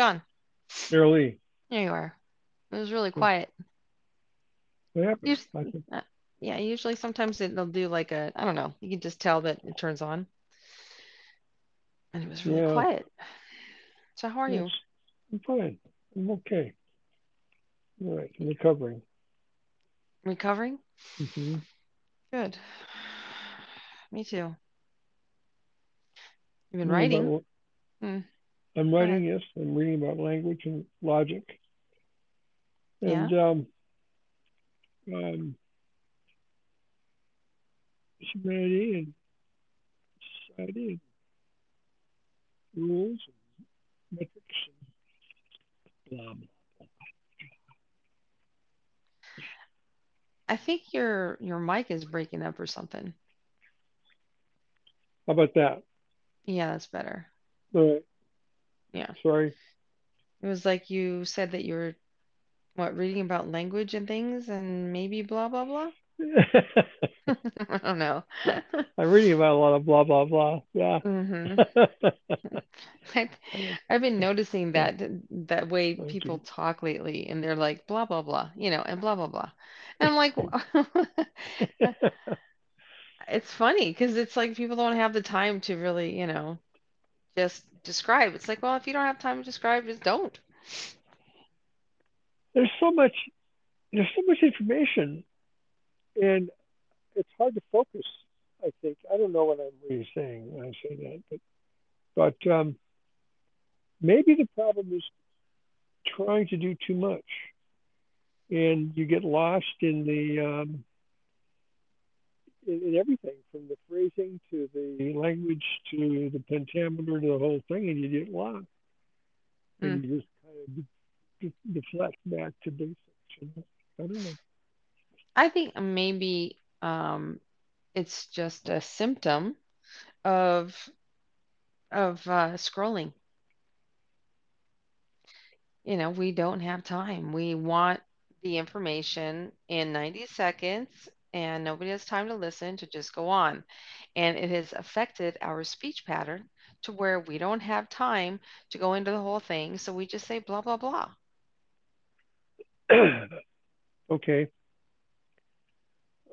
John. Cheryl Lee. There you are. It was really quiet. What happened? Yeah, usually sometimes they'll do like a, I don't know. You can just tell that it turns on. And it was really quiet. So how are you? I'm fine. I'm okay. All right. I'm recovering. Recovering? Mm-hmm. Good. Me too. You've been writing. I'm writing, yes. I'm reading about language and logic. And humanity and society and rules and metrics and blah, blah, blah. I think your mic is breaking up or something. How about that? Yeah, that's better. All right. Yeah. Sorry. It was like you said that you were, reading about language and things and maybe blah, blah, blah? I don't know. I'm reading about a lot of blah, blah, blah. Yeah. Mm-hmm. I've been noticing that way people talk lately, and they're like, blah, blah, blah, and blah, blah, blah. And I'm like, it's funny because it's like people don't have the time to really, just describe. It's like, well, if you don't have time to describe, just don't. There's so much information, and it's hard to focus, I think. I don't know what I'm really saying when I say that, but maybe the problem is trying to do too much, and you get lost in the in everything, from the phrasing to the language to the pentameter to the whole thing, and you get lost. And you just kind of deflect back to basics. I don't know. I think maybe it's just a symptom of scrolling. We don't have time. We want the information in 90 seconds, and nobody has time to listen, to just go on. And it has affected our speech pattern to where we don't have time to go into the whole thing. So we just say blah, blah, blah. Okay.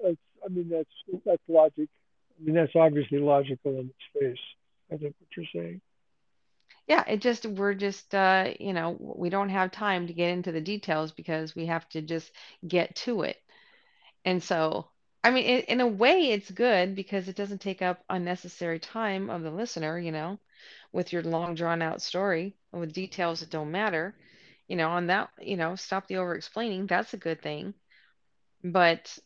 That's logic. That's obviously logical in its face, I think, what you're saying. Yeah, we don't have time to get into the details because we have to just get to it. And so, in a way, it's good because it doesn't take up unnecessary time of the listener, with your long, drawn-out story with details that don't matter. On that, stop the over-explaining. That's a good thing. But,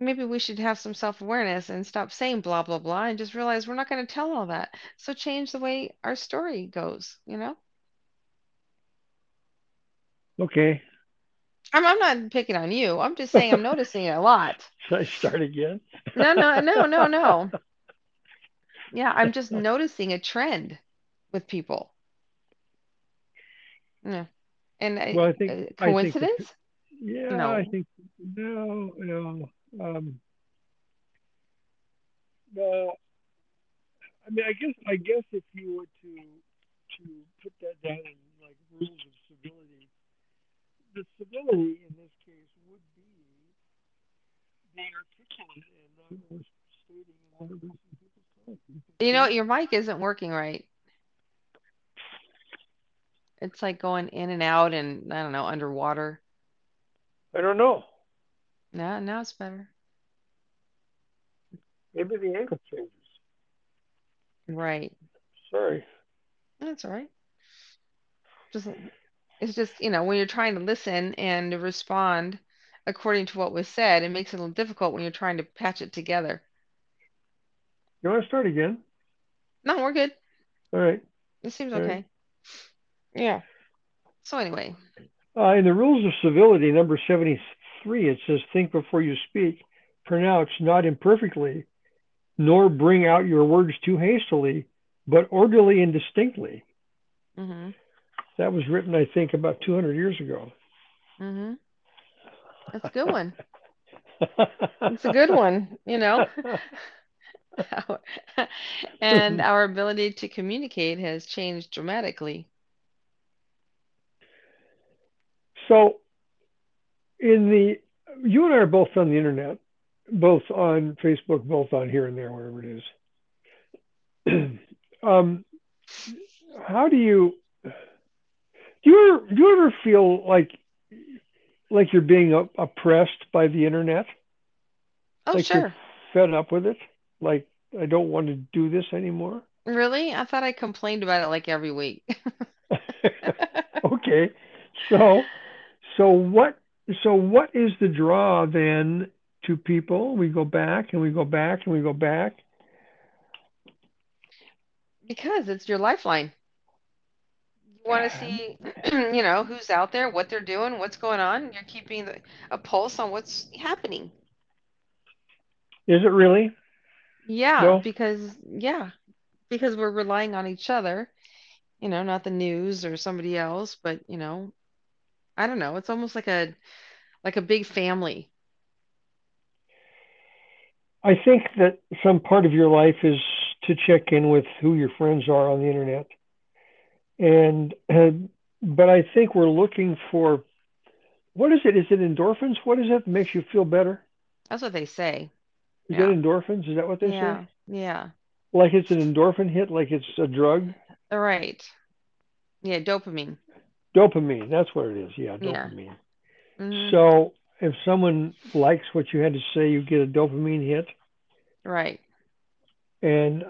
maybe we should have some self-awareness and stop saying blah, blah, blah, and just realize we're not going to tell all that. So change the way our story goes, Okay. I'm not picking on you. I'm just saying I'm noticing it a lot. Should I start again? No. Yeah, I'm just noticing a trend with people. Yeah. And I think coincidence? No. I guess if you were to put that down in like rules of civility, the civility in this case would be being articulate and not just stating all the reasons people talk. Your mic isn't working right. It's like going in and out, and I don't know, underwater. I don't know. No, now it's better. Maybe the angle changes. Right. Sorry. That's all right. It's just, when you're trying to listen and to respond according to what was said, it makes it a little difficult when you're trying to patch it together. You want to start again? No, we're good. All right. It seems all okay. Right. Yeah. So anyway. In the Rules of Civility, number 73, it says, think before you speak, pronounce not imperfectly, nor bring out your words too hastily, but orderly and distinctly. Mm-hmm. That was written, I think, about 200 years ago. Mm-hmm. That's a good one. It's a good one. And our ability to communicate has changed dramatically. So you and I are both on the internet, both on Facebook, both on here and there, wherever it is. How do you ever feel like you're being oppressed by the internet? Oh, like sure. You're fed up with it? Like, I don't want to do this anymore? Really? I thought I complained about it like every week. Okay. So what is the draw then to people? We go back and we go back and we go back. Because it's your lifeline. You want to see, who's out there, what they're doing, what's going on. You're keeping a pulse on what's happening. Is it really? Yeah, no? because we're relying on each other, not the news or somebody else, but I don't know. It's almost like a big family. I think that some part of your life is to check in with who your friends are on the internet. But I think we're looking for, what is it? Is it endorphins? What is it that makes you feel better? That's what they say. Is that endorphins? Is that what they say? Yeah. Like it's an endorphin hit, like it's a drug? All right. Yeah, dopamine. Dopamine, that's what it is. Yeah, dopamine. Yeah. Mm-hmm. So if someone likes what you had to say, you get a dopamine hit. Right. And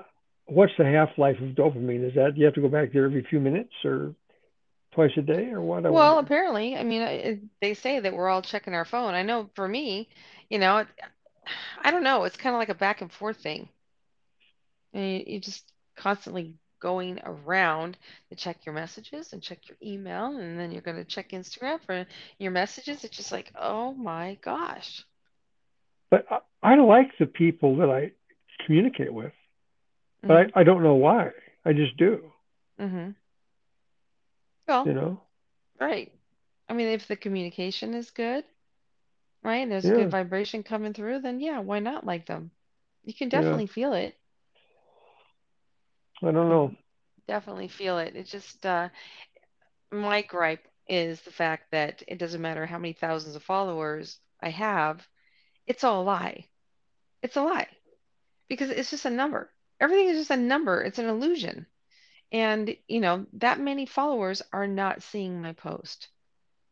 what's the half-life of dopamine? Is that you have to go back there every few minutes or twice a day or what? Well, apparently. I mean, they say that we're all checking our phone. I know for me, I don't know. It's kind of like a back and forth thing. You're just constantly going around to check your messages and check your email, and then you're going to check Instagram for your messages. It's just like, oh my gosh. But I like the people that I communicate with, but mm-hmm. I don't know why. I just do. Mm-hmm. Well, right. I mean, if the communication is good, right, and there's a good vibration coming through, then yeah, why not like them? You can definitely feel it. I don't know. Definitely feel it. It's just my gripe is the fact that it doesn't matter how many thousands of followers I have, it's all a lie. It's a lie because it's just a number. Everything is just a number. It's an illusion. And, that many followers are not seeing my post.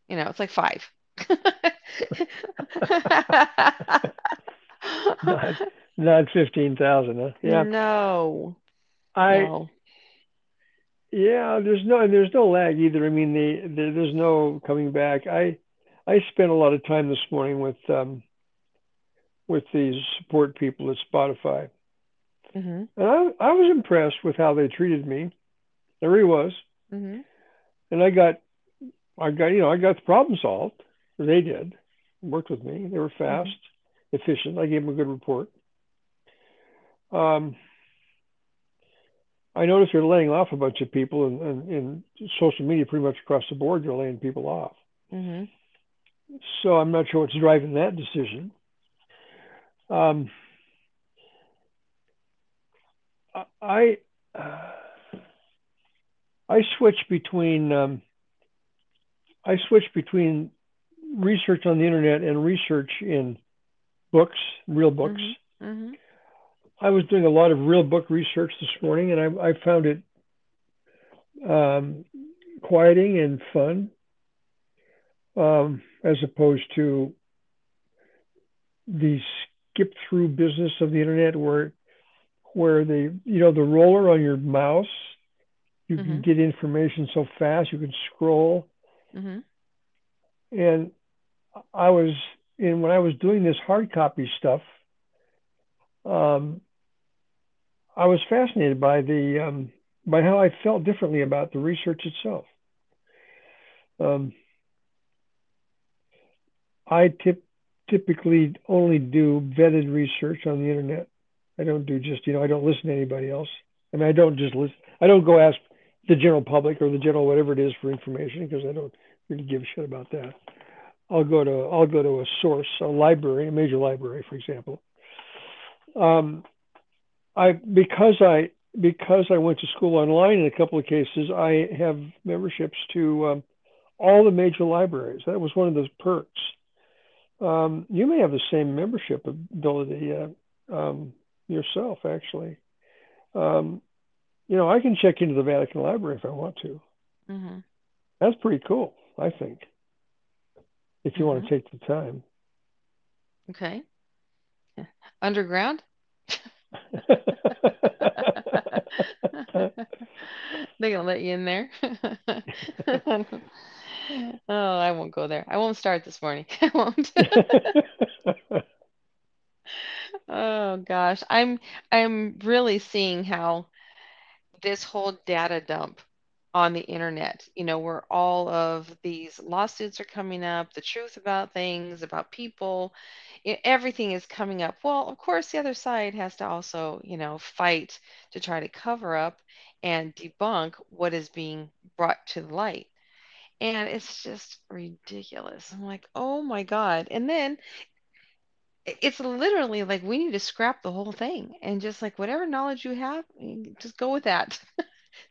It's like 5. not 15,000, huh? Yeah. No. Yeah, there's no lag either. I mean, there's no coming back. I spent a lot of time this morning with these support people at Spotify, mm-hmm. and I was impressed with how they treated me. I really was, mm-hmm. and I got the problem solved. They did. Worked with me. They were fast, mm-hmm. efficient. I gave them a good report. I notice they're laying off a bunch of people, and social media pretty much across the board, they're laying people off. Mm-hmm. So I'm not sure what's driving that decision. I switch between research on the internet and research in books, real books. Mm-hmm. Mm-hmm. I was doing a lot of real book research this morning, and I found it quieting and fun, as opposed to the skip through business of the internet, where the roller on your mouse, you mm-hmm. can get information so fast, you can scroll. Mm-hmm. And when I was doing this hard copy stuff, I was fascinated by by how I felt differently about the research itself. I typically only do vetted research on the internet. I don't do just, I don't listen to anybody else. I mean, I don't just listen. I don't go ask the general public or the general whatever it is for information, because I don't really give a shit about that. I'll go to a source, a library, a major library, for example. Because I went to school online in a couple of cases, I have memberships to all the major libraries. That was one of those perks. You may have the same membership ability yourself, actually. You know, I can check into the Vatican Library if I want to. Mm-hmm. That's pretty cool, I think, if you want to take the time. Okay. Yeah. Underground? They're gonna let you in there. Oh, I won't go there. I won't start this morning. I won't. Oh gosh, I'm really seeing how this whole data dump on the internet, you know, where all of these lawsuits are coming up, the truth about things, about people, everything is coming up. Well, of course, the other side has to also, you know, fight to try to cover up and debunk what is being brought to the light. And it's just ridiculous. I'm like, oh my God. And then it's literally like, we need to scrap the whole thing and just like whatever knowledge you have, just go with that.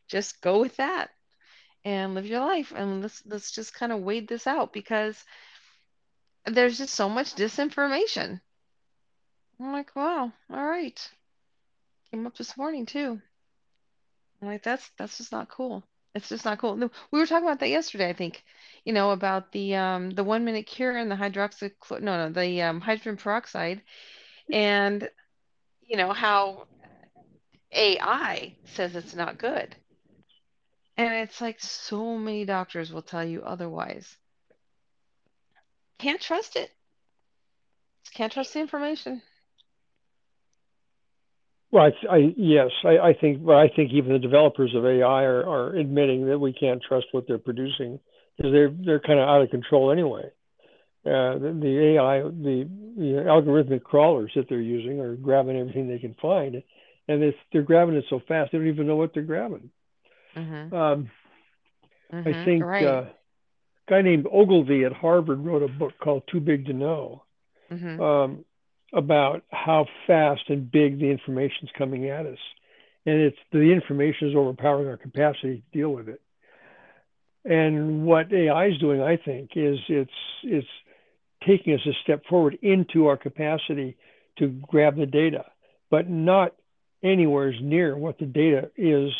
Just go with that and live your life. And let's just kind of wade this out because there's just so much disinformation. I'm like, wow, all right. Came up this morning too. I'm like, that's just not cool. It's just not cool. We were talking about that yesterday, I think, you know, about the 1 minute cure and the hydrogen peroxide, and you know, how AI says it's not good. And it's like so many doctors will tell you otherwise. Can't trust it. Can't trust the information. Well, I think even the developers of AI are admitting that we can't trust what they're producing because they're kind of out of control anyway. The AI, the algorithmic crawlers that they're using are grabbing everything they can find. And they're grabbing it so fast, they don't even know what they're grabbing. Mm-hmm. I think right. A guy named Ogilvy at Harvard wrote a book called Too Big to Know, about how fast and big the information's coming at us. And it's the information is overpowering our capacity to deal with it. And what AI is doing, I think, is it's taking us a step forward into our capacity to grab the data, but not anywhere near what the data is,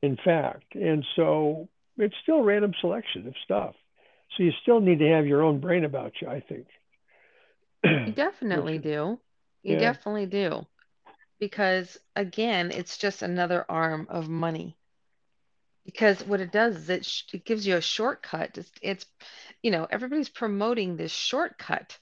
in fact. And so it's still random selection of stuff. So you still need to have your own brain about you, I think. You definitely do. You definitely do. Because again, it's just another arm of money. Because what it does is it gives you a shortcut. It's, you know, everybody's promoting this shortcut.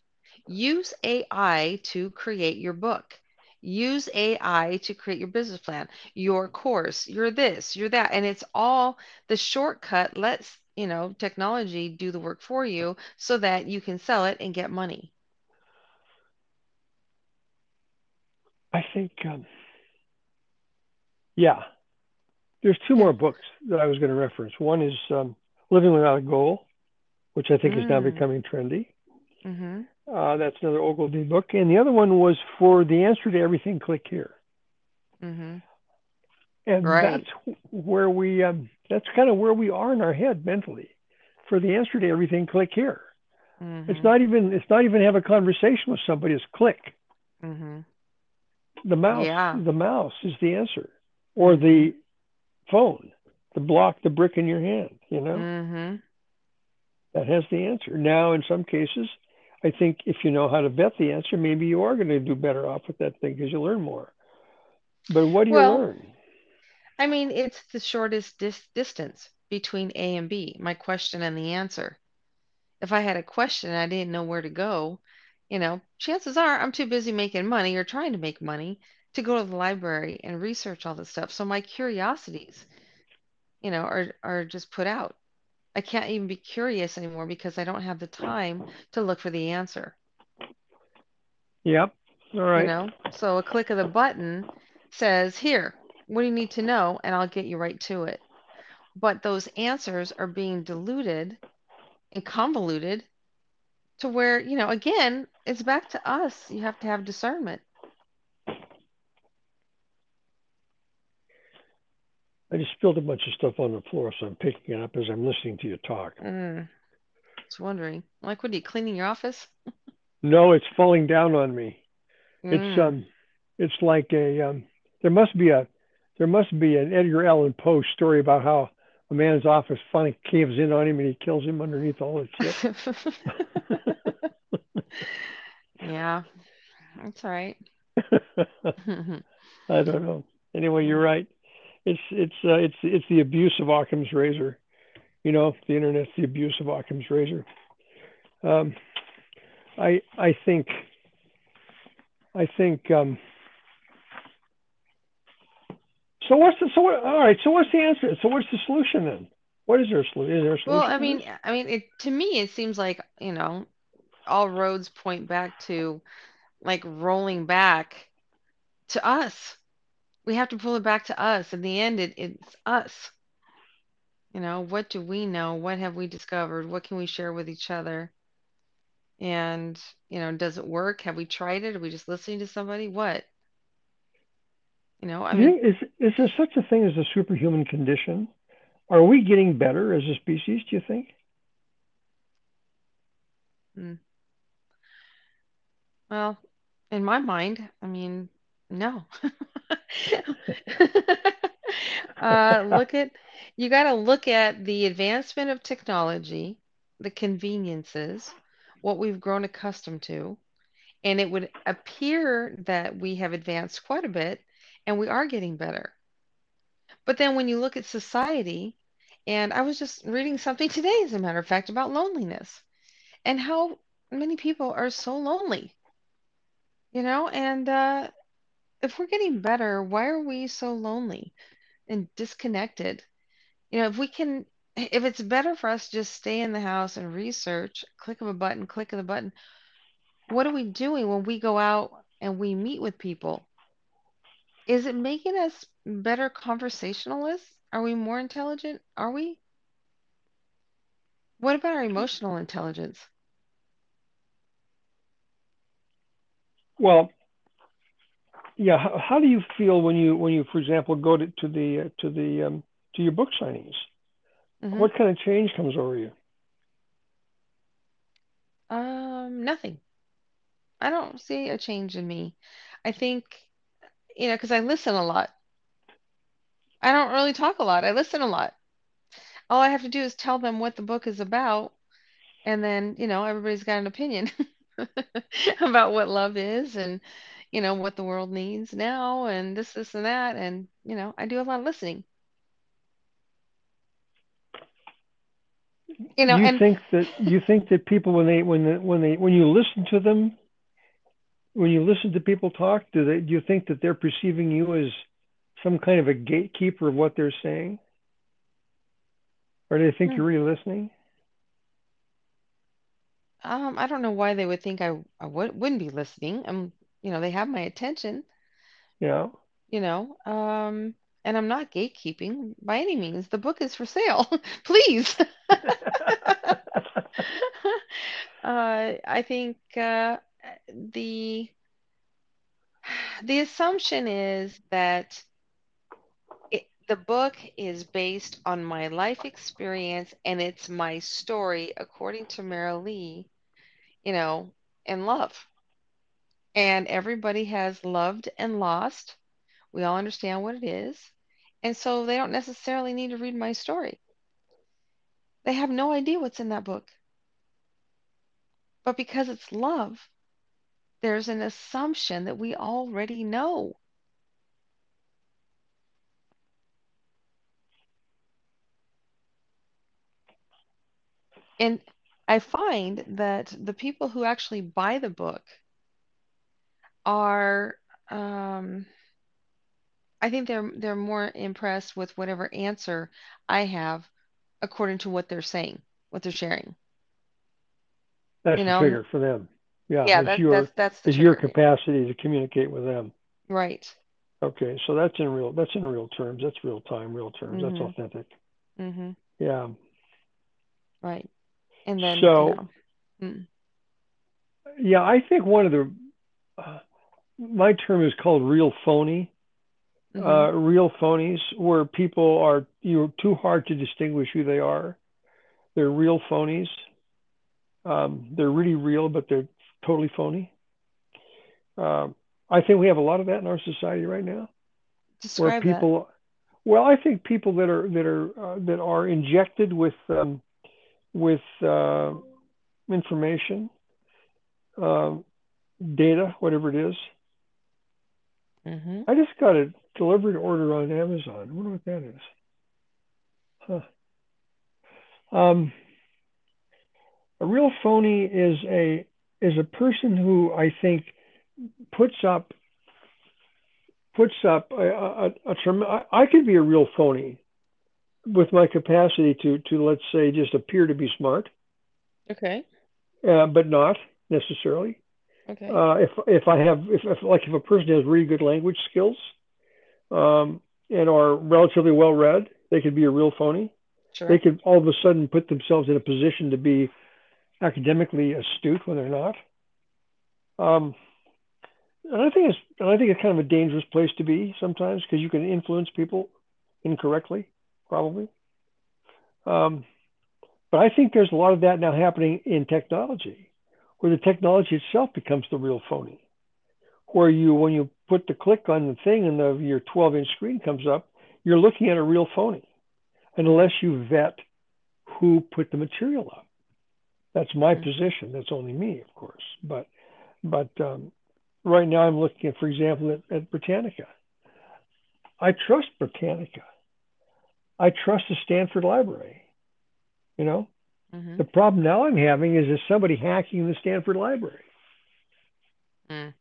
Use AI to create your book. Use AI to create your business plan, your course, your this, your that. And it's all the shortcut. Let's, you know, technology do the work for you so that you can sell it and get money. I think, there's two more books that I was going to reference. One is Living Without a Goal, which I think is now becoming trendy. Mm-hmm. That's another Ogilvy book. And the other one was For the Answer to Everything, Click Here. Mm-hmm. And that's where we, that's kind of where we are in our head mentally. For the answer to everything, click here. Mm-hmm. It's not even have a conversation with somebody, it's click. Mm-hmm. The mouse is the answer. Or the phone, the block, the brick in your hand, you know? Mm-hmm. That has the answer. Now, in some cases, I think if you know how to vet the answer, maybe you are going to do better off with that thing because you learn more. But what do you learn? I mean, it's the shortest distance between A and B, my question and the answer. If I had a question and I didn't know where to go, you know, chances are I'm too busy making money or trying to make money to go to the library and research all this stuff. So my curiosities, you know, are just put out. I can't even be curious anymore because I don't have the time to look for the answer. Yep. All right. You know, so a click of the button says, here, what do you need to know? And I'll get you right to it. But those answers are being diluted and convoluted to where, you know, again, it's back to us. You have to have discernment. I just spilled a bunch of stuff on the floor, so I'm picking it up as I'm listening to you talk. I was wondering, like, what are you cleaning your office? No, it's falling down on me. It's like a there must be an Edgar Allan Poe story about how a man's office finally caves in on him and he kills him underneath all his shit. Yeah, that's all right. I don't know. Anyway, you're right. It's the abuse of Occam's razor. You know, the internet's the abuse of Occam's razor. I think what's the answer? So what's the solution then? What is there solution? Is there a solution? Well, I mean, to me, it seems like, you know, all roads point back to, like, rolling back to us. We have to pull it back to us. In the end, it's us. You know, what do we know? What have we discovered? What can we share with each other? And, you know, does it work? Have we tried it? Are we just listening to somebody? What? You know, I mean, is there such a thing as a superhuman condition? Are we getting better as a species, do you think? Well, in my mind, I mean, no. You got to look at the advancement of technology, the conveniences, what we've grown accustomed to, and it would appear that we have advanced quite a bit and we are getting better. But then when you look at society, and I was just reading something today, as a matter of fact, about loneliness and how many people are so lonely, you know, and if we're getting better, why are we so lonely and disconnected? You know, if it's better for us to just stay in the house and research, click of the button, what are we doing when we go out and we meet with people? Is it making us better conversationalists? Are we more intelligent? Are we? What about our emotional intelligence? Well, yeah. How do you feel when you, for example, go to your book signings? Mm-hmm. What kind of change comes over you? Nothing. I don't see a change in me. I think, you know, because I listen a lot. I don't really talk a lot. I listen a lot. All I have to do is tell them what the book is about, and then, you know, everybody's got an opinion about what love is, and, you know, what the world needs now, and this and that, and, you know, I do a lot of listening. You know, you think that people when you listen to people talk, do you think that they're perceiving you as some kind of a gatekeeper of what they're saying, or do they think you're really listening? I don't know why they would think I wouldn't be listening. You know, they have my attention. Yeah. You know, and I'm not gatekeeping by any means. The book is for sale. Please. I think the assumption is that the book is based on my life experience, and it's my story, according to Mary Lee, you know, and love. And everybody has loved and lost. We all understand what it is. And so they don't necessarily need to read my story. They have no idea what's in that book. But because it's love, there's an assumption that we already know. And I find that the people who actually buy the book are, I think they're more impressed with whatever answer I have, according to what they're saying, what they're sharing. That's the trigger for them. Yeah, yeah, that's your capacity to communicate with them. Right. Okay, so that's in real terms. That's real time, real terms. Mm-hmm. That's authentic. Mm-hmm. Yeah. Right. And then so, you know. Yeah, I think one of the my term is called real phony. Mm-hmm. Real phonies, where people are, you're too hard to distinguish who they are. They're real phonies. They're really real, but they're totally phony. I think we have a lot of that in our society right now. Describe where people, that. Well, I think people that are injected with information, data, whatever it is. Mm-hmm. I just got a delivery order on Amazon. I wonder what that is. Huh. A real phony is a person who I think puts up a term. I could be a real phony with my capacity to let's say just appear to be smart. Okay. But not necessarily. Okay. If a person has really good language skills, and are relatively well read, they could be a real phony. Sure. They could all of a sudden put themselves in a position to be academically astute when they're not. And I think it's kind of a dangerous place to be sometimes, because you can influence people incorrectly, probably. But I think there's a lot of that now happening in technology, where the technology itself becomes the real phony, where when you put the click on the thing and your 12-inch screen comes up, you're looking at a real phony, unless you vet who put the material up. That's my position. That's only me, of course. But right now I'm looking at, for example, at Britannica. I trust Britannica. I trust the Stanford Library. You know, mm-hmm. The problem now I'm having is somebody hacking the Stanford Library. Mm.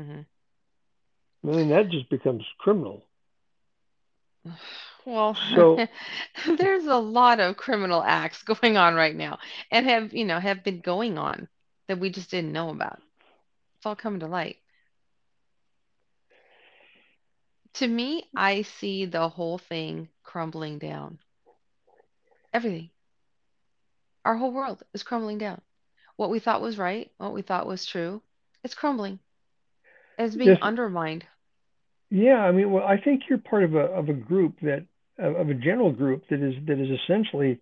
Mm-hmm. I mean, that just becomes criminal. Well, so, there's a lot of criminal acts going on right now, and have been going on that we just didn't know about. It's all coming to light. To me, I see the whole thing crumbling down. Everything. Our whole world is crumbling down. What we thought was right, what we thought was true, it's crumbling. It's being undermined. Yeah, I mean, well, I think you're part of a group of a general group that is essentially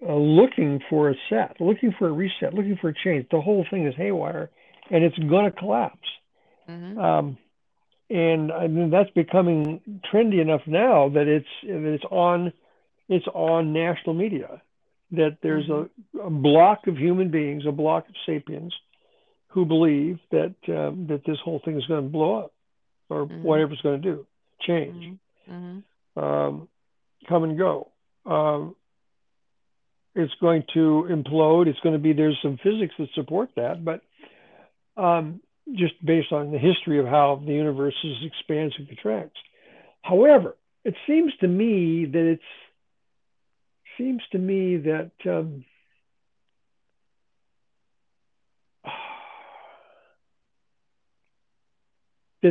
looking for a set, looking for a reset, looking for a change. The whole thing is haywire, and it's going to collapse. Mm-hmm. And I mean, that's becoming trendy enough now that it's on national media, that there's a block of human beings, a block of sapiens, who believe that this whole thing is going to blow up, or whatever it's going to do, change, come and go. It's going to implode. It's going to be, there's some physics that support that, but just based on the history of how the universe expands and contracts. However, it seems to me that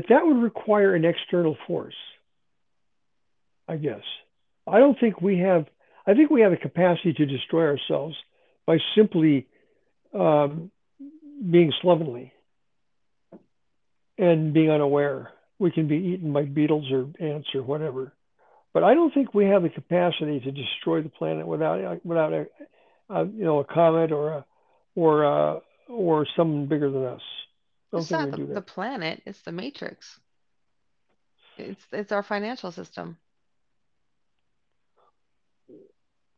that would require an external force, I guess. I think we have the capacity to destroy ourselves by simply being slovenly and being unaware. We can be eaten by beetles or ants or whatever, but I don't think we have the capacity to destroy the planet without a comet or something bigger than us. It's not the planet, it's the matrix. It's our financial system.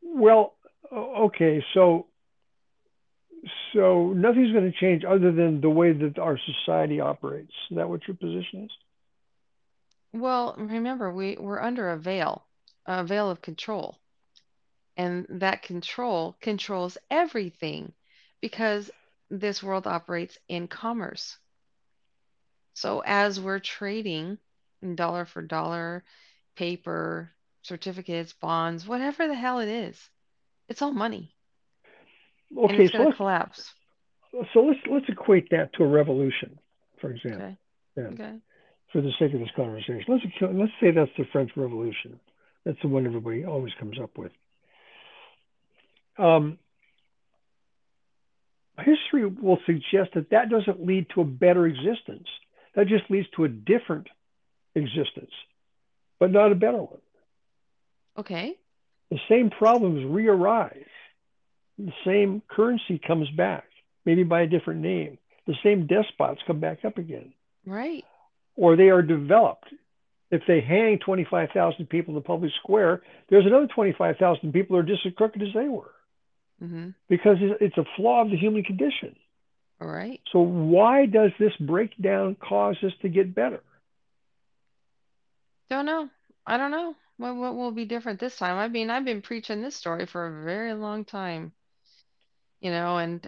Well, okay, so nothing's going to change other than the way that our society operates. Is that what your position is? Well, remember, we're under a veil of control. And that control controls everything, because this world operates in commerce. So as we're trading dollar for dollar, paper, certificates, bonds, whatever the hell it is, it's all money. Okay, and it's going to collapse. So let's equate that to a revolution, for example. Okay. Yeah. Okay. For the sake of this conversation, let's say that's the French Revolution. That's the one everybody always comes up with. History will suggest that doesn't lead to a better existence. That just leads to a different existence, but not a better one. Okay. The same problems re-arise. The same currency comes back, maybe by a different name. The same despots come back up again. Right. Or they are developed. If they hang 25,000 people in the public square, there's another 25,000 people who are just as crooked as they were. Mm-hmm. Because it's a flaw of the human condition. All right. So why does this breakdown cause us to get better? Don't know. I don't know. What will be different this time? I mean, I've been preaching this story for a very long time, you know, and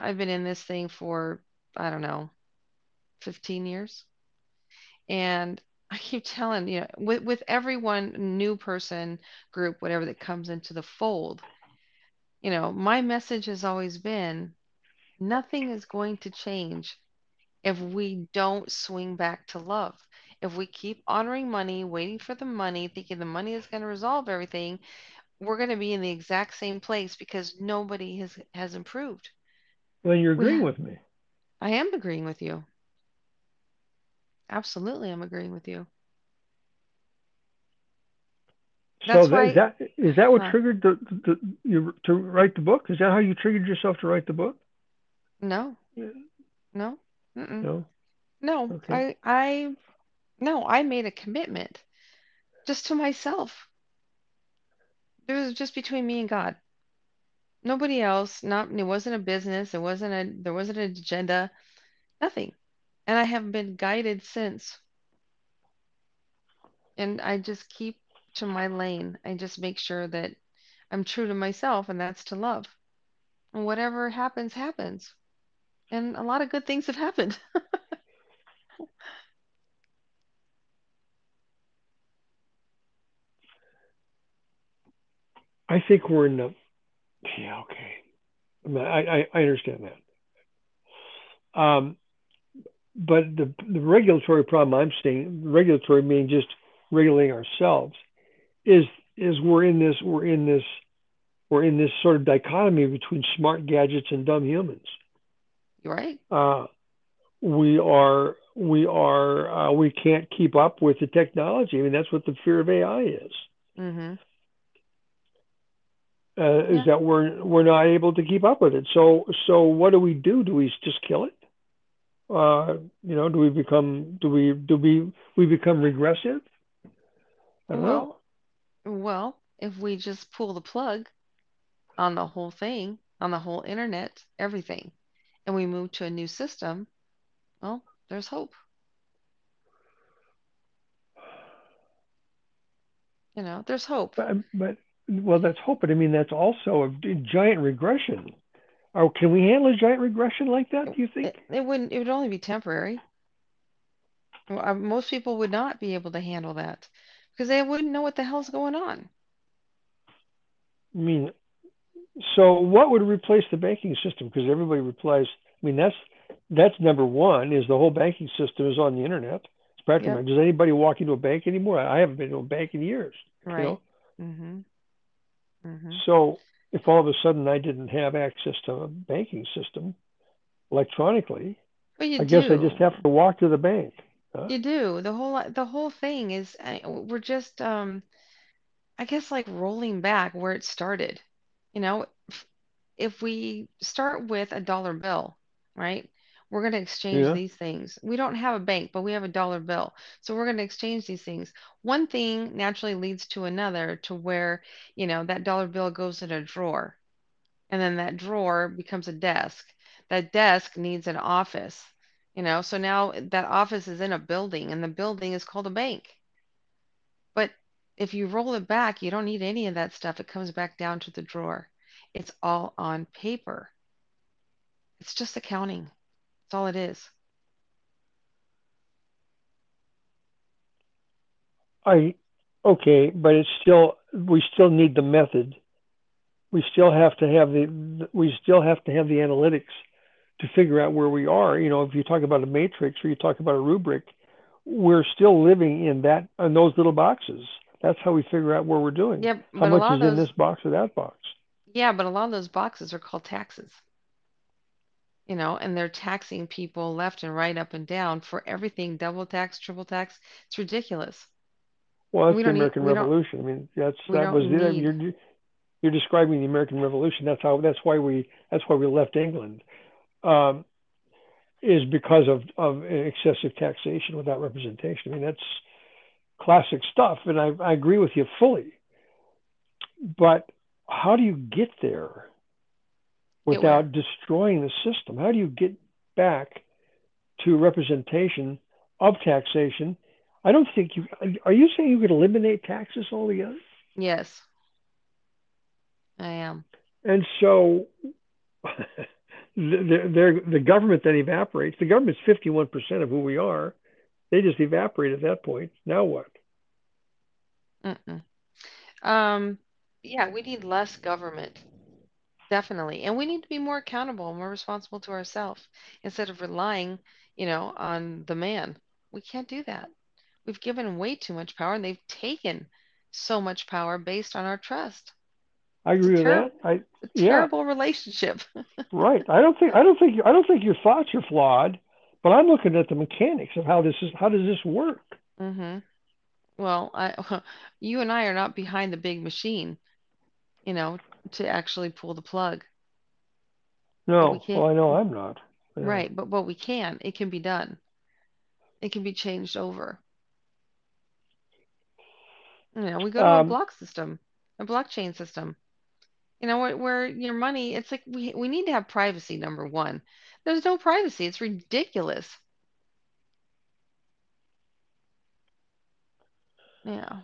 I've been in this thing for, I don't know, 15 years. And I keep telling, you know, with every one new person, group, whatever that comes into the fold, you know, my message has always been, nothing is going to change if we don't swing back to love. If we keep honoring money, waiting for the money, thinking the money is going to resolve everything, we're going to be in the exact same place because nobody has improved. Well, you're agreeing with me. I am agreeing with you. Absolutely, I'm agreeing with you. That's so is that what triggered you to write the book? Is that how you triggered yourself to write the book? No. Yeah. No. Mm-mm. No. No. Okay. I made a commitment just to myself. It was just between me and God. Nobody else. It wasn't a business. There wasn't an agenda. Nothing. And I have been guided since. And I just keep to my lane. I just make sure that I'm true to myself, and that's to love. And whatever happens, happens. And a lot of good things have happened. I think we're in the... Yeah, okay. I understand that. But the regulatory problem I'm seeing, regulatory meaning just regulating ourselves, is we're in this sort of dichotomy between smart gadgets and dumb humans. You're right. We can't keep up with the technology. I mean, that's what the fear of AI is. Mm-hmm. Is that we're not able to keep up with it. So what do we do? Do we just kill it? Do we become regressive? I don't know. Well, if we just pull the plug on the whole thing, on the whole internet, everything, and we move to a new system, well, there's hope. You know, there's hope. But that's hope, but I mean, that's also a giant regression. Or can we handle a giant regression like that, do you think? It would only be temporary. Most people would not be able to handle that because they wouldn't know what the hell's going on. I mean, so what would replace the banking system? Because everybody replies, I mean, that's number one, is the whole banking system is on the internet. It's practically, Does anybody walk into a bank anymore? I haven't been to a bank in years. Right. You know? Mm-hmm. Mm-hmm. So if all of a sudden I didn't have access to a banking system electronically, I guess I just have to walk to the bank. Huh? You do. The whole thing is, we're just, I guess, like rolling back where it started. You know, if we start with a dollar bill, right? We're going to exchange these things. We don't have a bank, but we have a dollar bill. So we're going to exchange these things. One thing naturally leads to another, to where, you know, that dollar bill goes in a drawer. And then that drawer becomes a desk. That desk needs an office, you know. So now that office is in a building, and the building is called a bank. But if you roll it back, you don't need any of that stuff. It comes back down to the drawer. It's all on paper. It's just accounting. That's all it is. But it's still, we still need the method. We still have to have the analytics to figure out where we are. You know, if you talk about a matrix or you talk about a rubric, we're still living in those little boxes. That's how we figure out where we're doing. Yeah, how much is in this box or that box? Yeah, but a lot of those boxes are called taxes. and they're taxing people left and right, up and down for everything, double tax, triple tax. It's ridiculous. Well, that's the American Revolution. I mean, you're describing the American Revolution. That's why we left England, is because of excessive taxation without representation. I mean, that's classic stuff, and I agree with you fully. But how do you get there without destroying the system? How do you get back to representation of taxation? I don't think you are. You saying you could eliminate taxes altogether? Yes, I am. And so the government then evaporates. The government's 51% of who we are. They just evaporate at that point. Now what? Yeah, we need less government, definitely, and we need to be more accountable, more responsible to ourselves, instead of relying, on the man. We can't do that. We've given way too much power, and they've taken so much power based on our trust. I agree with that. Terrible relationship. Right. I don't think your thoughts are flawed, but I'm looking at the mechanics of how does this work? Mm-hmm. Well, you and I are not behind the big machine, to actually pull the plug. No. Well, I know I'm not. Yeah. Right. But we can. It can be done. It can be changed over. We go to a block system, a blockchain system, where your money, it's like we need to have privacy, number one. There's no privacy. It's ridiculous. Yeah.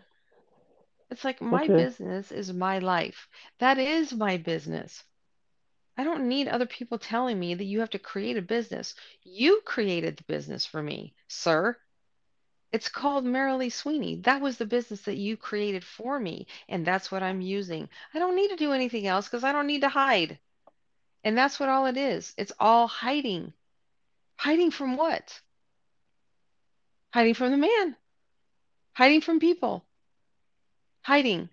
It's like my business is my life. That is my business. I don't need other people telling me that you have to create a business. You created the business for me, sir. It's called Merrily Sweeney. That was the business that you created for me, and that's what I'm using. I don't need to do anything else because I don't need to hide. And that's what all it is. It's all hiding. Hiding from what? Hiding from the man. Hiding from people. Hiding.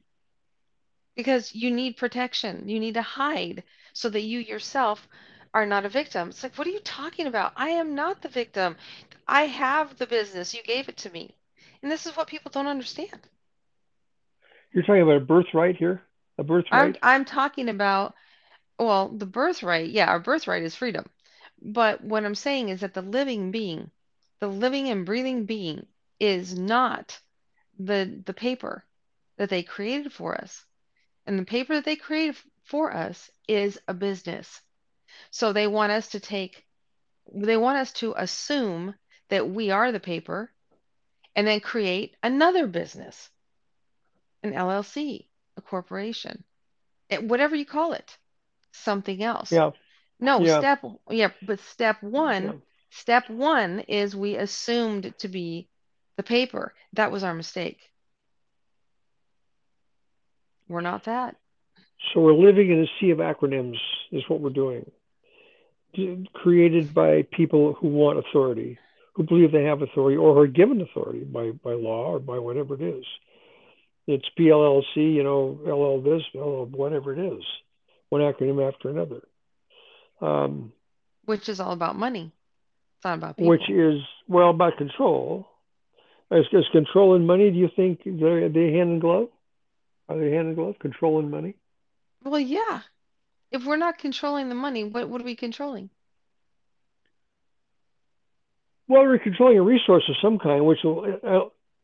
Because you need protection. You need to hide so that you yourself are not a victim. It's like, what are you talking about? I am not the victim. I have the business. You gave it to me. And this is what people don't understand. You're talking about a birthright here? A birthright? I'm talking about, well, the birthright. Yeah, our birthright is freedom. But what I'm saying is that the living being, the living and breathing being, is not the paper that they created for us. And the paper that they created for us is a business. So they want us to assume that we are the paper and then create another business, an LLC, a corporation, whatever you call it, something else. Yeah. No, yeah. Step one is we assumed to be the paper. That was our mistake. We're not that. So we're living in a sea of acronyms is what we're doing. Created by people who want authority, who believe they have authority or are given authority by law or by whatever it is. It's PLLC, LL this, LL whatever it is. One acronym after another. Which is all about money. It's not about people. Which is, well, about control. Is control and money, do you think they're hand in glove? Are they hand in glove, control and money? Well, yeah. If we're not controlling the money, what are we controlling? Well, we're controlling a resource of some kind, which will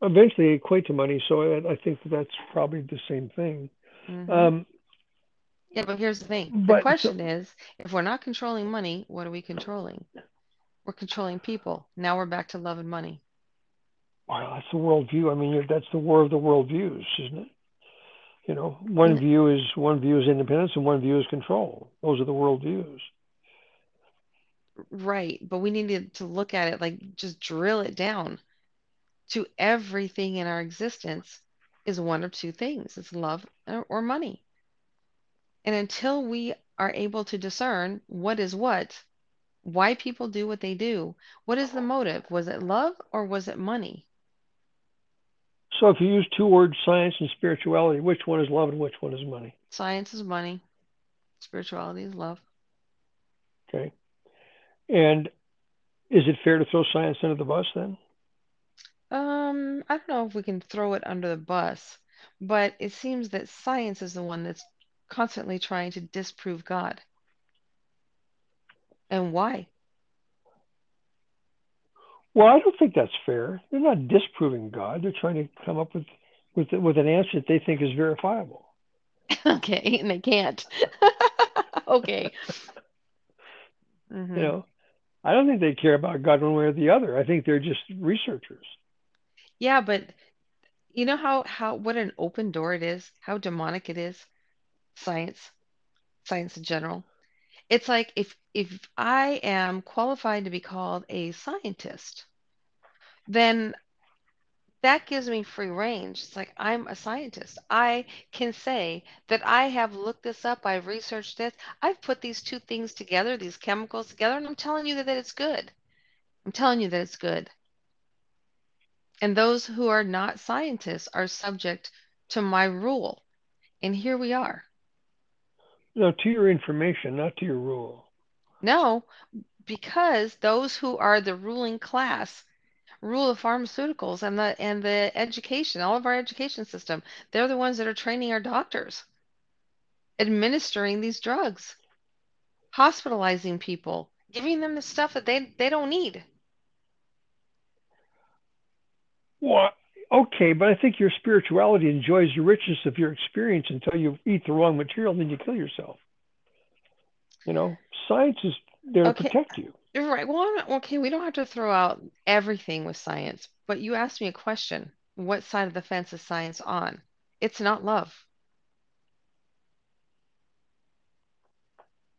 eventually equate to money. So I think that's probably the same thing. Mm-hmm. Yeah, but here's the thing. The question is, if we're not controlling money, what are we controlling? We're controlling people. Now we're back to love and money. Wow, that's the worldview. I mean, that's the war of the worldviews, isn't it? One view is independence and one view is control. Those are the world views. Right. But we need to look at it, like just drill it down to everything in our existence is one of two things. It's love or money. And until we are able to discern what is what, why people do what they do, what is the motive? Was it love or was it money? So if you use two words, science and spirituality, which one is love and which one is money? Science is money. Spirituality is love. Okay. And is it fair to throw science under the bus then? I don't know if we can throw it under the bus, but it seems that science is the one that's constantly trying to disprove God. And why? Well, I don't think that's fair. They're not disproving God. They're trying to come up with an answer that they think is verifiable. Okay, and they can't. Okay. Mm-hmm. You know, I don't think they care about God one way or the other. I think they're just researchers. Yeah, but you know how what an open door it is, how demonic it is, science in general. It's like if I am qualified to be called a scientist, then that gives me free range. It's like I'm a scientist. I can say that I have looked this up, I've researched this, I've put these two things together, these chemicals together, and I'm telling you that it's good. I'm telling you that it's good. And those who are not scientists are subject to my rule. And here we are. No, to your information, not to your rule. No, because those who are the ruling class rule of pharmaceuticals and the education, all of our education system, they're the ones that are training our doctors, administering these drugs, hospitalizing people, giving them the stuff that they don't need. Well, okay, but I think your spirituality enjoys the richness of your experience until you eat the wrong material and then you kill yourself. You know, science is there to protect you. You're right. Well, okay, we don't have to throw out everything with science, but you asked me a question. What side of the fence is science on? It's not love.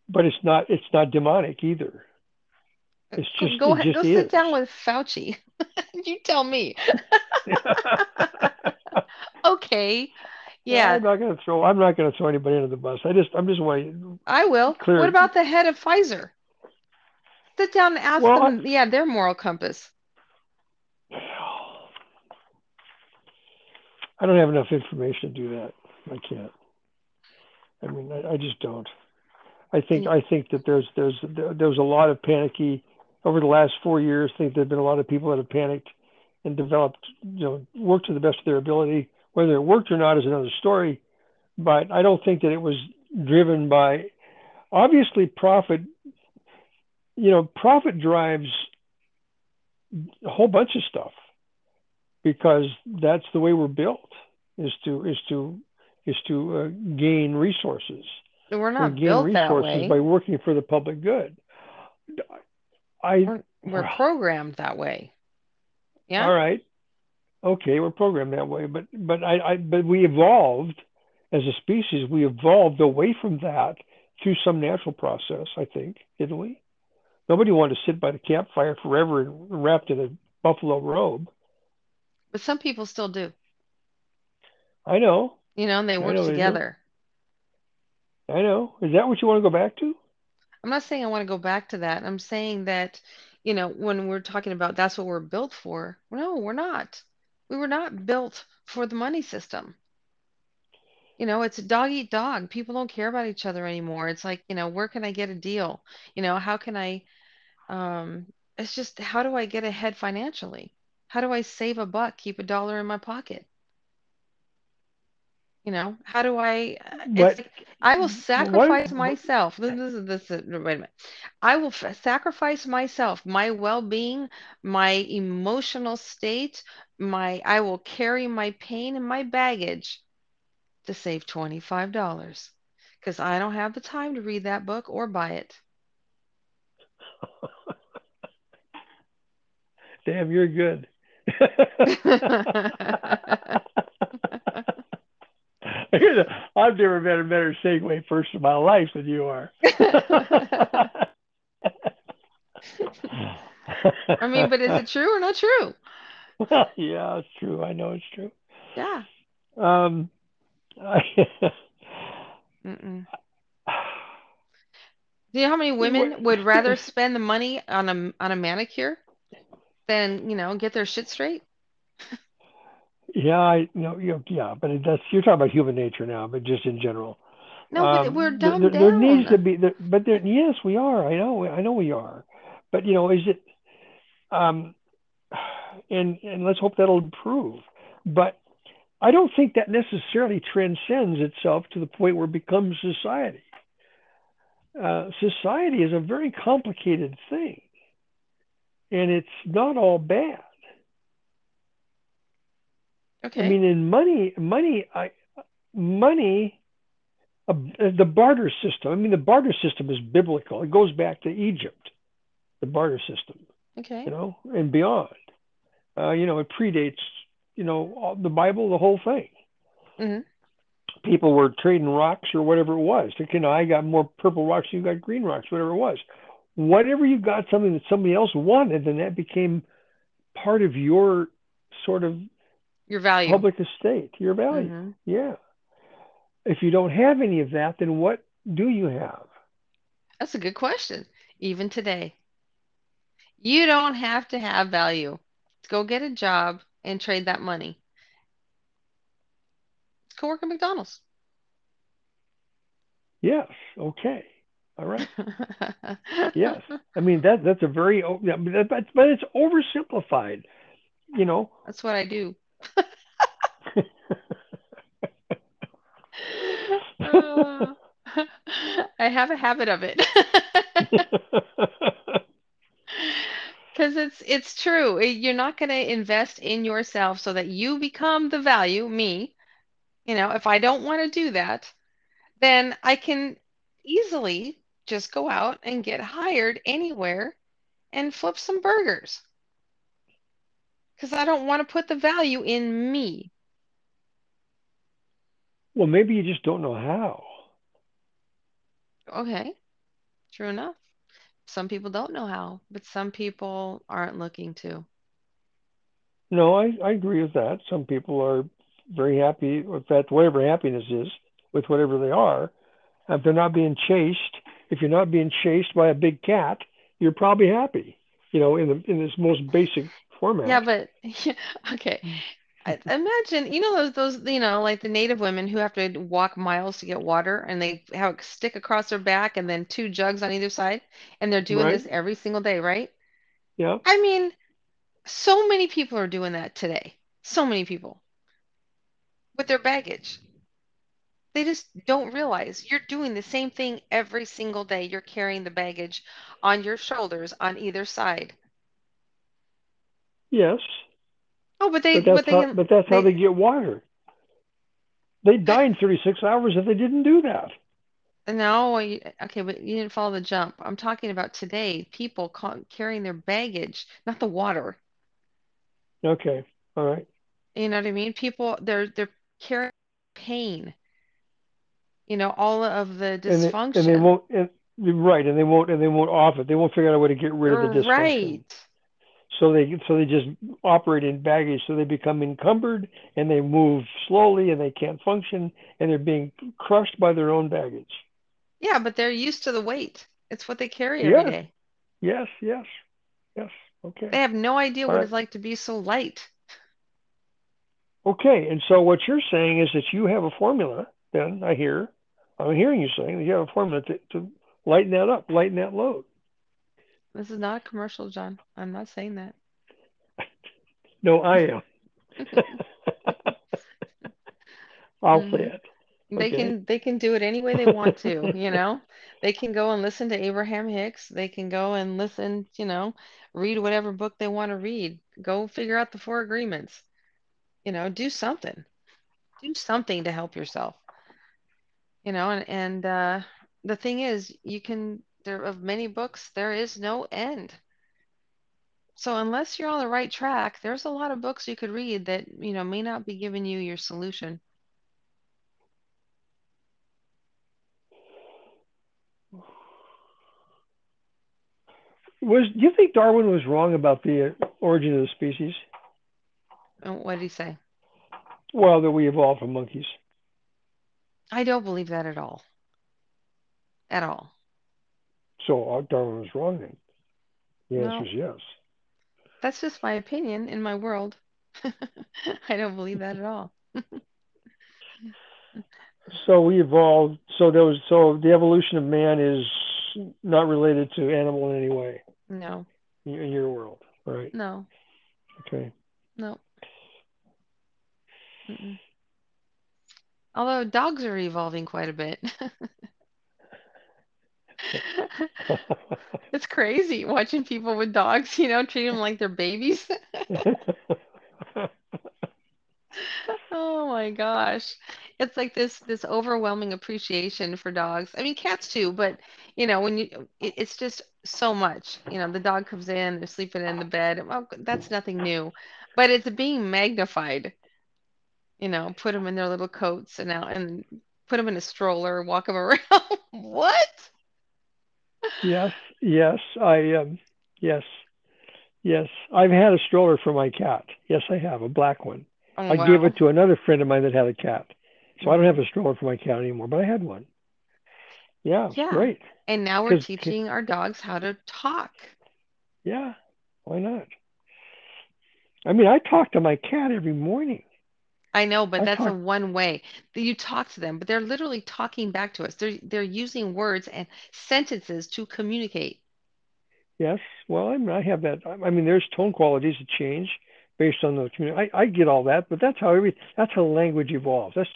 But it's not demonic either. It's just, go ahead, go sit down with Fauci. You tell me. Okay. Yeah. I'm not going to throw anybody under the bus. I'm just waiting. I will. Clear. What about the head of Pfizer? Sit down and ask them. Yeah, their moral compass. I don't have enough information to do that. I can't. I mean, I just don't. I think that there's a lot of panicky over the last 4 years. I think there've been a lot of people that have panicked and developed, you know, worked to the best of their ability. Whether it worked or not is another story, but I don't think that it was driven by, obviously, profit. You know, profit drives a whole bunch of stuff because that's the way we're built, is to gain resources. We're not built that way. By working for the public good. We're programmed that way. Yeah. All right. Okay, we're programmed that way, but we evolved as a species. We evolved away from that through some natural process, I think, didn't we? Nobody wanted to sit by the campfire forever and wrapped in a buffalo robe. But some people still do. I know. You know, and they work together. I know. Is that what you want to go back to? I'm not saying I want to go back to that. I'm saying that, you know, when we're talking about that's what we're built for. No, we're not. We were not built for the money system. You know, it's a dog eat dog. People don't care about each other anymore. It's like, you know, where can I get a deal? You know, how can I, it's just, how do I get ahead financially? How do I save a buck, keep a dollar in my pocket? You know, how do I? I will sacrifice myself. This is wait a minute. I will sacrifice myself, my well-being, my emotional state. I will carry my pain and my baggage to save $25 because I don't have the time to read that book or buy it. Damn, you're good. I've never been a better segue person in my life than you are. I mean, but is it true or not true? Well, yeah, it's true. I know it's true. Yeah. Do you know how many women would rather spend the money on a manicure than, you know, get their shit straight? Yeah, but you're talking about human nature now, but just in general. No, but we're dumbed down. There needs to be, but yes, we are. I know we are. But, you know, is it, and let's hope that'll improve. But I don't think that necessarily transcends itself to the point where it becomes society. Society is a very complicated thing, and it's not all bad. Okay. I mean, in money, the barter system. I mean, the barter system is biblical. It goes back to Egypt, the barter system. Okay. You know, and beyond. You know, it predates, you know, the Bible, the whole thing. Mm-hmm. People were trading rocks or whatever it was. Like, you know, I got more purple rocks, you got green rocks, whatever it was. Whatever you got, something that somebody else wanted, then that became part of your sort of your value, public estate, your value. Mm-hmm. Yeah. If you don't have any of that, then what do you have? That's a good question. Even today, you don't have to have value. Go get a job and trade that money. Go work at McDonald's. Yes. Okay. All right. Yes. I mean, that's a very, but it's oversimplified. You know. That's what I do. I have a habit of it because it's true. You're not going to invest in yourself so that you become the value. Me, you know, if I don't want to do that, then I can easily just go out and get hired anywhere and flip some burgers, because I don't want to put the value in me. Well, maybe you just don't know how. Okay, true enough. Some people don't know how, but some people aren't looking to. No, I agree with that. Some people are very happy with that, whatever happiness is, with whatever they are. If they're not being chased, if you're not being chased by a big cat, you're probably happy, you know, in this most basic format. Yeah, but yeah, okay. Imagine, you know, those, you know, like the native women who have to walk miles to get water, and they have a stick across their back and then two jugs on either side, and they're doing this every single day, right? Yeah. I mean, so many people are doing that today. So many people with their baggage. They just don't realize you're doing the same thing every single day. You're carrying the baggage on your shoulders on either side. Yes. Oh, but that's how they get water. They die in 36 hours if they didn't do that. No, okay, but you didn't follow the jump. I'm talking about today, people carrying their baggage, not the water. Okay, all right. You know what I mean? People, they're carrying pain. You know, all of the dysfunction. And they won't. And they won't off it. They won't figure out a way to get rid of the dysfunction. Right. So they just operate in baggage. So they become encumbered, and they move slowly, and they can't function, and they're being crushed by their own baggage. Yeah, but they're used to the weight. It's what they carry every day. Yes. Okay. They have no idea what it's like to be so light. Okay, and so what you're saying is that you have a formula. Then I'm hearing you saying that you have a formula to lighten that up, lighten that load. This is not a commercial, John. I'm not saying that. No, I am. I'll say it. Okay. They can do it any way they want to, you know. They can go and listen to Abraham Hicks. They can go and listen, you know, read whatever book they want to read. Go figure out the 4 agreements. You know, do something. Do something to help yourself. You know, and the thing is, you can... There of many books, there is no end. So unless you're on the right track, there's a lot of books you could read that, you know, may not be giving you your solution. Do you think Darwin was wrong about the origin of the species? What did he say? Well, that we evolved from monkeys. I don't believe that at all. At all. So Darwin was wrong then. The answer is yes. That's just my opinion in my world. I don't believe that at all. So we evolved. So the evolution of man is not related to animal in any way. No. In your world, right? No. Okay. No. Mm-mm. Although dogs are evolving quite a bit. It's crazy watching people with dogs, you know, treat them like they're babies. Oh my gosh. It's like this overwhelming appreciation for dogs. I mean, cats too, but you know, when it's just so much, you know, the dog comes in, they're sleeping in the bed. Well, that's nothing new, but it's being magnified, you know, put them in their little coats and out and put them in a stroller, walk them around. What? Yes. Yes. I've had a stroller for my cat. Yes, I have a black one. Oh, I gave it to another friend of mine that had a cat. So I don't have a stroller for my cat anymore, but I had one. Yeah. Great. And now we're teaching our dogs how to talk. Yeah, why not? I mean, I talk to my cat every morning. I know, but that's a one way that you talk to them, but they're literally talking back to us. They're using words and sentences to communicate. Yes. Well, I have that. I mean, there's tone qualities that change based on the community. I get all that, but that's how language evolves. That's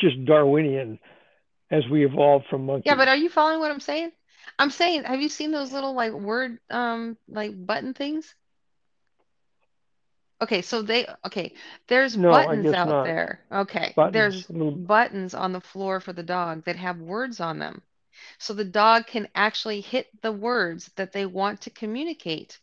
just Darwinian as we evolve from monkeys. Yeah, but are you following what I'm saying? I'm saying, have you seen those little like word like button things? Okay, so there's buttons out there. Okay, there's buttons on the floor for the dog that have words on them. So the dog can actually hit the words that they want to communicate.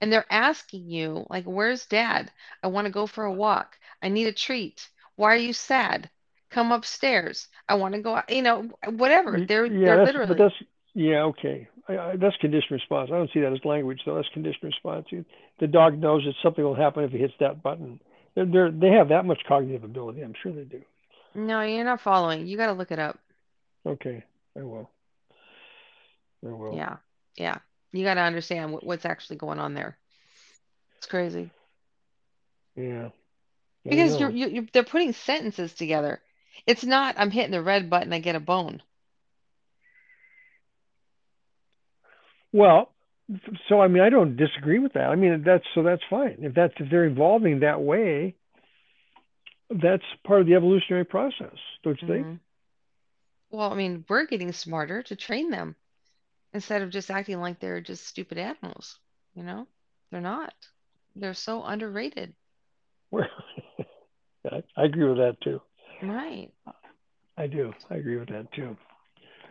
And they're asking you, like, where's dad? I want to go for a walk. I need a treat. Why are you sad? Come upstairs. I want to go, you know, whatever. They're literally. But okay. That's conditioned response. I don't see that as language, though. That's conditioned response. The dog knows that something will happen if he hits that button. They have that much cognitive ability. I'm sure they do. No, you're not following. You got to look it up. Okay, I will. Yeah. You got to understand what's actually going on there. It's crazy. Yeah. Because they're putting sentences together. It's not I'm hitting the red button, I get a bone. Well, so I mean, I don't disagree with that. I mean, that's fine. If they're evolving that way, that's part of the evolutionary process, don't you think? Well, I mean, we're getting smarter to train them instead of just acting like they're just stupid animals. You know, they're not. They're so underrated. I agree with that too. Right. I do. I agree with that too.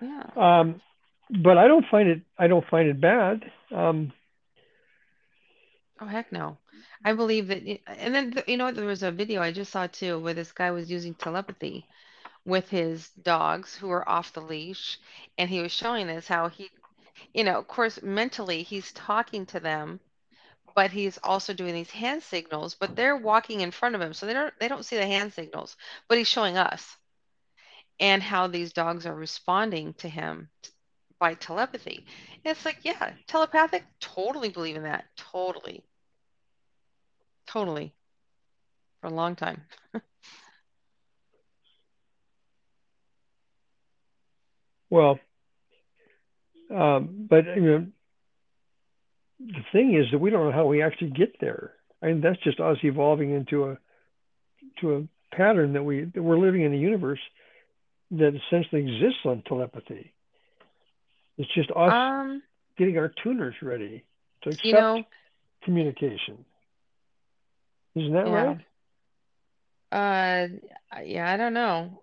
Yeah. But I don't find it bad. Oh, heck no. I believe that. And then, you know, there was a video I just saw too, where this guy was using telepathy with his dogs who were off the leash. And he was showing us how he, you know, of course, mentally he's talking to them, but he's also doing these hand signals, but they're walking in front of him. So they don't see the hand signals, but he's showing us and how these dogs are responding to him by telepathy. And it's like, yeah, telepathic, totally believe in that. Totally. For a long time. Well, but you know, the thing is that we don't know how we actually get there. I mean, that's just us evolving into a pattern that we're living in the universe that essentially exists on telepathy. It's just us getting our tuners ready to accept communication. Isn't that right? Yeah, I don't know.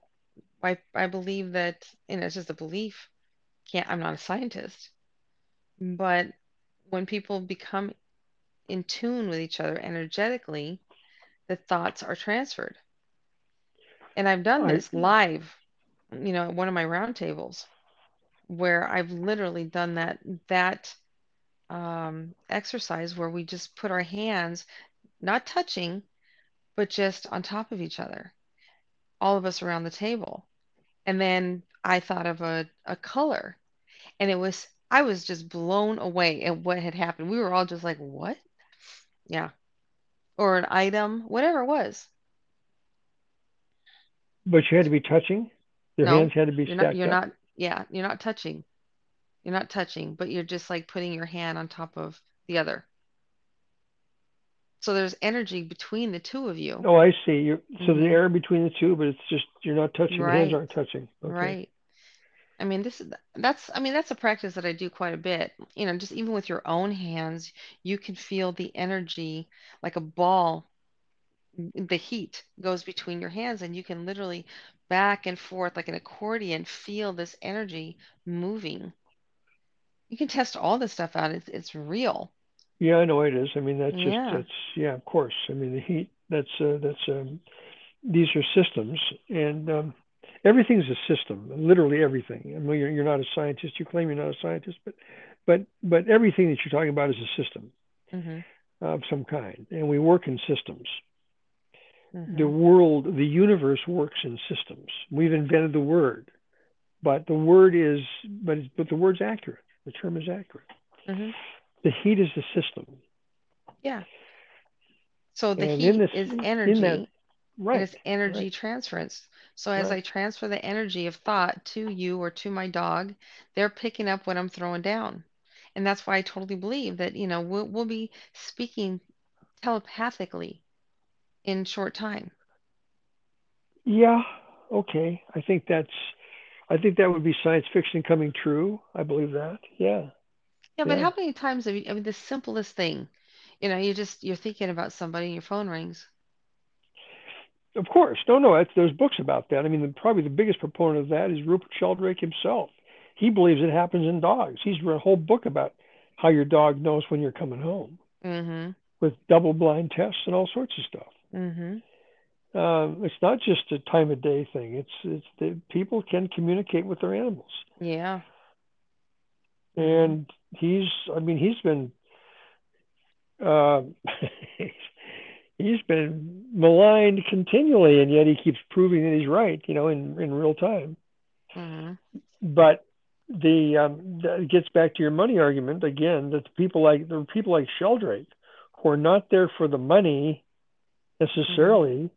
I believe that, you know, it's just a belief. I'm not a scientist. But when people become in tune with each other energetically, the thoughts are transferred. And I've done this live, you know, at one of my roundtables, where I've literally done that exercise where we just put our hands, not touching, but just on top of each other, all of us around the table. And then I thought of a color, and I was just blown away at what had happened. We were all just like, what? Yeah. Or an item, whatever it was. But you had to be touching? Your hands had to be stacked up? You're not touching. You're not touching, but you're just like putting your hand on top of the other. So there's energy between the two of you. Oh, I see. So the air between the two, but it's just, you're not touching. Right. Your hands aren't touching. Okay. Right. I mean, that's a practice that I do quite a bit. You know, just even with your own hands, you can feel the energy like a ball. The heat goes between your hands, and you can literally back and forth like an accordion, feel this energy moving. You can test all this stuff out. It's real. Yeah, I know it is. I mean, of course. I mean, the heat, these are systems, and everything's a system, literally everything. I mean, you're not a scientist. You claim you're not a scientist, but everything that you're talking about is a system of some kind, and we work in systems. Mm-hmm. The universe works in systems. We've invented the word, but the word's accurate. The term is accurate. Mm-hmm. The heat is the system. Yeah. So heat is energy. Right. It's energy transference. So as I transfer the energy of thought to you or to my dog, they're picking up what I'm throwing down. And that's why I totally believe that, you know, we'll be speaking telepathically in short time. Yeah. Okay. I think that would be science fiction coming true. I believe that. Yeah. Yeah, but how many times have you, I mean, the simplest thing, you know, you're thinking about somebody and your phone rings. Of course. No, there's books about that. I mean, probably the biggest proponent of that is Rupert Sheldrake himself. He believes it happens in dogs. He's written a whole book about how your dog knows when you're coming home with double-blind tests and all sorts of stuff. Mm-hmm. It's not just a time of day thing. It's the people can communicate with their animals. Yeah. And he's been maligned continually, and yet he keeps proving that he's right, you know, in real time. Mm-hmm. But that gets back to your money argument again, that the people like Sheldrake, who are not there for the money necessarily,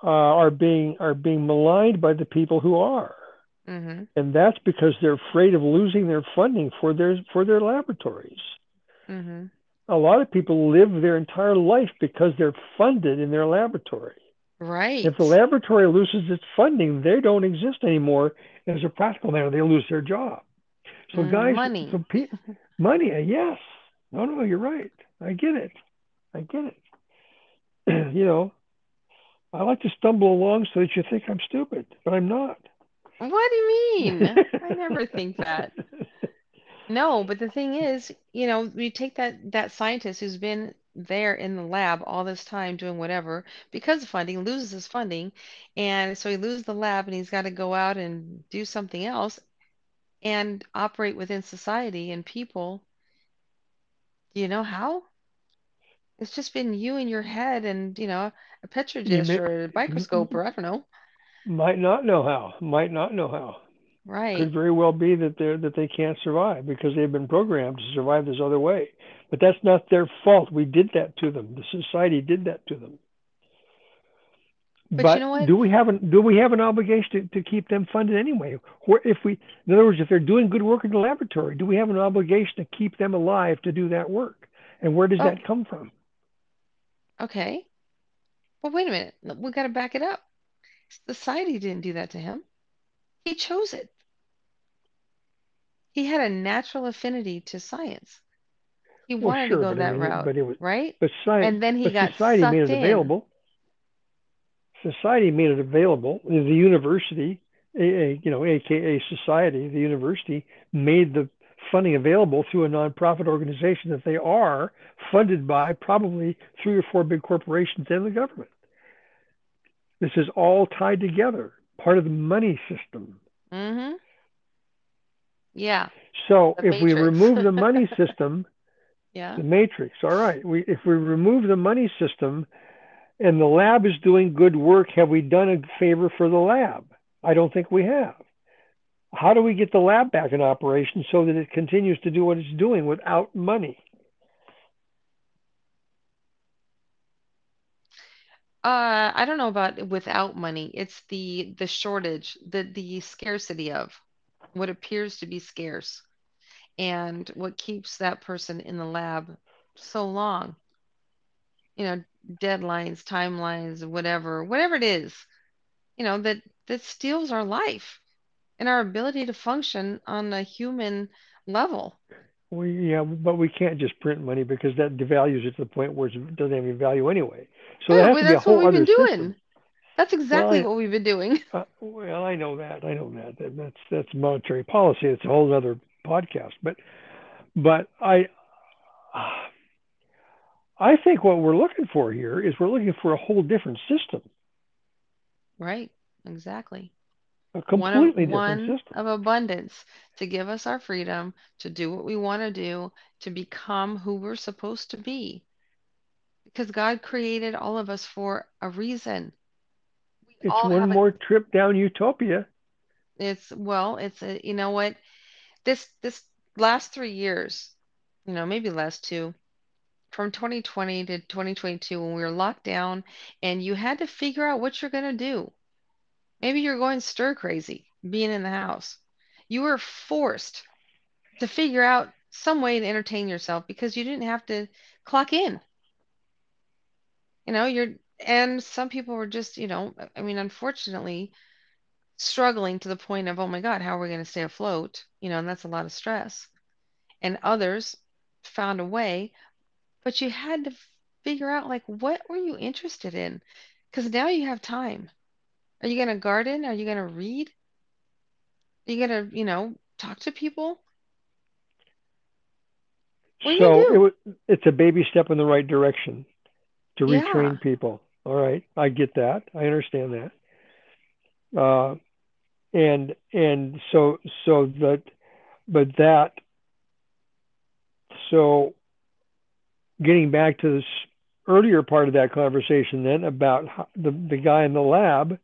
are being maligned by the people who are. Mm-hmm. And that's because they're afraid of losing their funding for their laboratories. Mm-hmm. A lot of people live their entire life because they're funded in their laboratory. Right. If the laboratory loses its funding, they don't exist anymore. As a practical matter, they lose their job. So guys, money. Money, yes. No, you're right. I get it. You know, I like to stumble along so that you think I'm stupid, but I'm not. What do you mean? I never think that. No, but the thing is, you know, we take that scientist who's been there in the lab all this time doing whatever, because of funding, loses his funding. And so he loses the lab, and he's got to go out and do something else and operate within society and people. You know how? It's just been you in your head and, you know, a petri dish or a microscope or I don't know. Might not know how. Right. Could very well be that they can't survive because they've been programmed to survive this other way. But that's not their fault. We did that to them. The society did that to them. But you know what? Do we have an obligation to keep them funded anyway? Or in other words, if they're doing good work in the laboratory, do we have an obligation to keep them alive to do that work? And where does that come from? Okay. Well, wait a minute. We've got to back it up. Society didn't do that to him. He chose it. He had a natural affinity to science. He wanted to go that route, right? And then he got society made it available. Society made it available. The university, AKA society, the university made the funding available through a nonprofit organization that they are funded by probably 3 or 4 big corporations and the government. This is all tied together, part of the money system. Mm-hmm. Yeah. So if we remove the money system, the matrix, all right. If we remove the money system and the lab is doing good work, have we done a favor for the lab? I don't think we have. How do we get the lab back in operation so that it continues to do what it's doing without money? I don't know about without money. It's the shortage, the scarcity of what appears to be scarce. and what keeps that person in the lab so long. You know, deadlines, timelines, whatever it is, you know, that steals our life and our ability to function on a human level. But we can't just print money because that devalues it to the point where it doesn't have any value anyway. So yeah, that's what we've been doing. System. That's exactly what we've been doing. I know that. That's monetary policy. It's a whole other podcast. But I think what we're looking for here is we're looking for a whole different system. Right. Exactly. A completely different system of abundance to give us our freedom to do what we want to do, to become who we're supposed to be. Because God created all of us for a reason. It's one more trip down utopia. You know what? This last 3 years, you know, maybe last two, from 2020 to 2022, when we were locked down and you had to figure out what you're going to do. Maybe you're going stir crazy, being in the house. You were forced to figure out some way to entertain yourself because you didn't have to clock in. You know, and some people were just, you know, I mean, unfortunately, struggling to the point of, oh my God, how are we going to stay afloat? You know, and that's a lot of stress. And others found a way, but you had to figure out, like, what were you interested in? Because now you have time. Are you going to garden? Are you going to read? Are you going to, you know, talk to people? It's a baby step in the right direction to retrain people. All right. I get that. I understand that. So getting back to this earlier part of that conversation then about how the guy in the lab,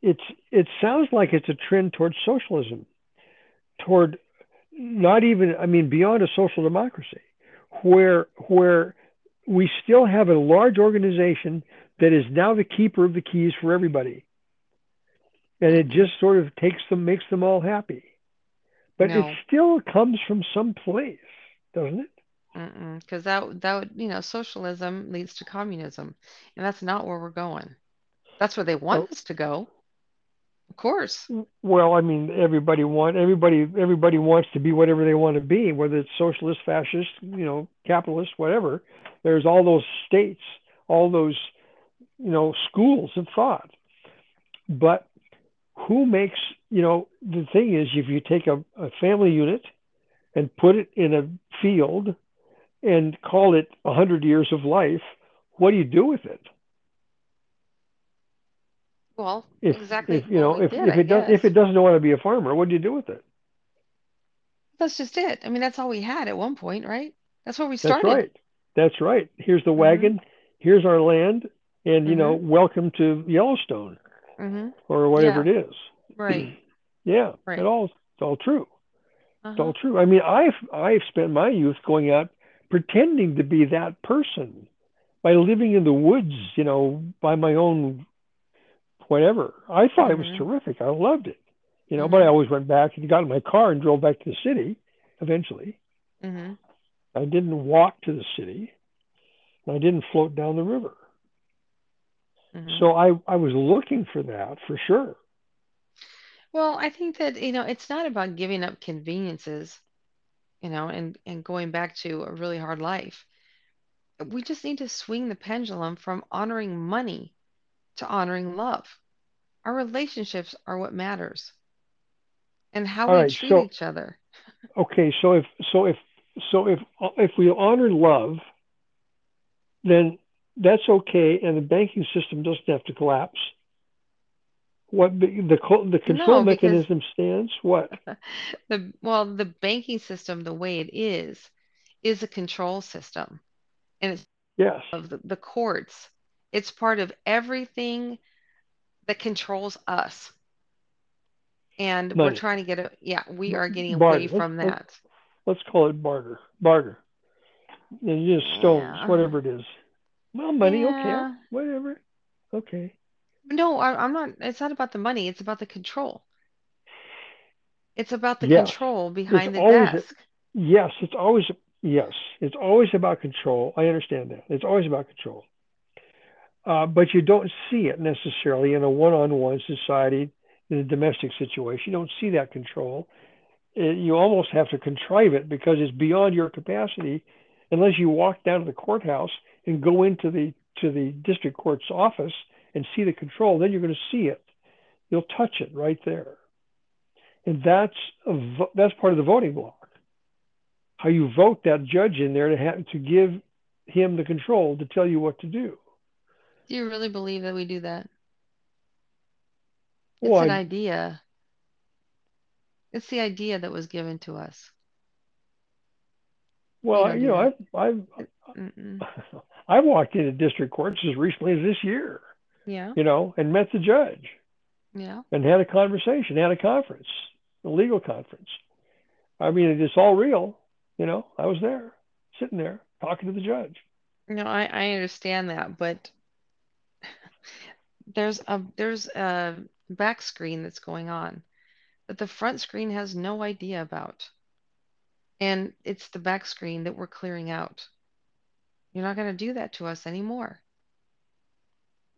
it sounds like it's a trend towards socialism, toward not even, I mean, beyond a social democracy, where we still have a large organization that is now the keeper of the keys for everybody. And it just sort of makes them all happy. But no. It still comes from some place, doesn't it? Because that would, you know, socialism leads to communism, and that's not where we're going. That's where they want us to go, of course. Well, I mean, everybody wants to be whatever they want to be, whether it's socialist, fascist, you know, capitalist, whatever. There's all those states, all those, you know, schools of thought. But who makes, you know, the thing is, if you take a family unit and put it in a field and call it 100 years of life, what do you do with it? Well, if it doesn't want to be a farmer, what do you do with it? That's just it. I mean, that's all we had at one point, right? That's where we started. That's right. Here's the wagon. Mm-hmm. Here's our land. And, you know, welcome to Yellowstone or whatever it is. Right. Yeah. Right. It's all true. Uh-huh. It's all true. I mean, I've spent my youth going out pretending to be that person by living in the woods, you know, by my own whatever. I thought it was terrific. I loved it, you know, but I always went back and got in my car and drove back to the city eventually. Mm-hmm. I didn't walk to the city. And I didn't float down the river. Mm-hmm. So I was looking for that for sure. Well, I think that, you know, it's not about giving up conveniences, you know, and going back to a really hard life. We just need to swing the pendulum from honoring money to honoring love. Our relationships are what matters, and how we treat each other. Okay, so if we honor love, then that's okay, and the banking system doesn't have to collapse. What the control mechanism stands? What? The banking system, the way it is a control system, and it's of the courts. It's part of everything that controls us, and money. We're trying to get we are getting away from that. Let's call it barter, and just stones, whatever it is. Well, money, okay, whatever, okay. No, I'm not. It's not about the money. It's about the control. It's about the control behind the desk. It's always about control. I understand that. It's always about control. But you don't see it necessarily in a one-on-one society, in a domestic situation. You don't see that control. You almost have to contrive it because it's beyond your capacity unless you walk down to the courthouse and go into the district court's office and see the control. Then you're going to see it. You'll touch it right there. And that's part of the voting block. How you vote that judge in there to give him the control to tell you what to do. Do you really believe that we do that? It's an idea. It's the idea that was given to us. Well, you know, I walked into district courts as recently as this year. Yeah. You know, and met the judge. Yeah. And had a conversation, had a conference, a legal conference. I mean, it's all real. You know, I was there, sitting there, talking to the judge. No, I understand that, but there's a back screen that's going on that the front screen has no idea about. And it's the back screen that we're clearing out. You're not going to do that to us anymore.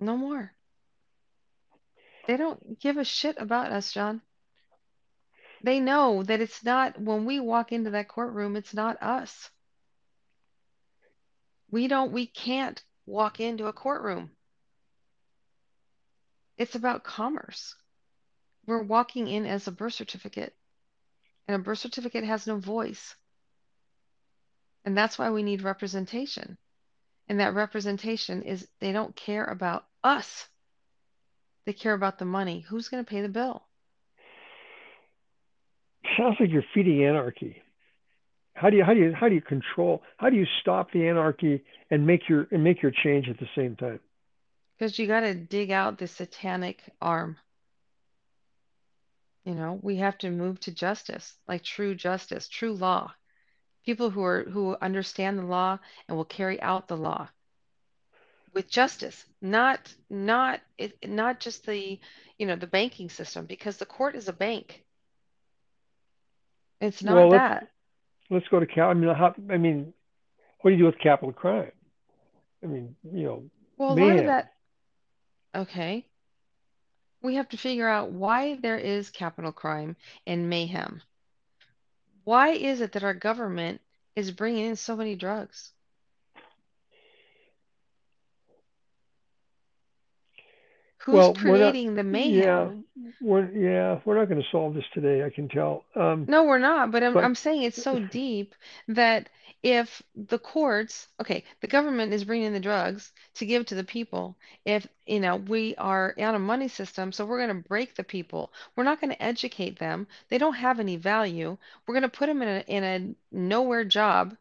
No more. They don't give a shit about us, John. They know that it's not, when we walk into that courtroom, it's not us. We can't walk into a courtroom. It's about commerce. We're walking in as a birth certificate, and a birth certificate has no voice. And that's why we need representation. And that representation is, they don't care about us. They care about the money. Who's going to pay the bill? Sounds like you're feeding anarchy. How do you control? How do you stop the anarchy and make your change at the same time? Because you got to dig out the satanic arm. You know, we have to move to justice, like true justice, true law. People who understand the law and will carry out the law with justice, not just the, you know, the banking system, because the court is a bank. It's not that. Let's go to capital. I mean, what do you do with capital crime? I mean, you know. Well, a lot of that. Okay. We have to figure out why there is capital crime and mayhem. Why is it that our government is bringing in so many drugs? Who's creating the mayhem? Yeah, we're not going to solve this today, I can tell. No, we're not. But I'm saying it's so deep that if the courts, okay, the government is bringing in the drugs to give to the people. If, you know, we are on a money system, so we're going to break the people. We're not going to educate them. They don't have any value. We're going to put them in a nowhere job.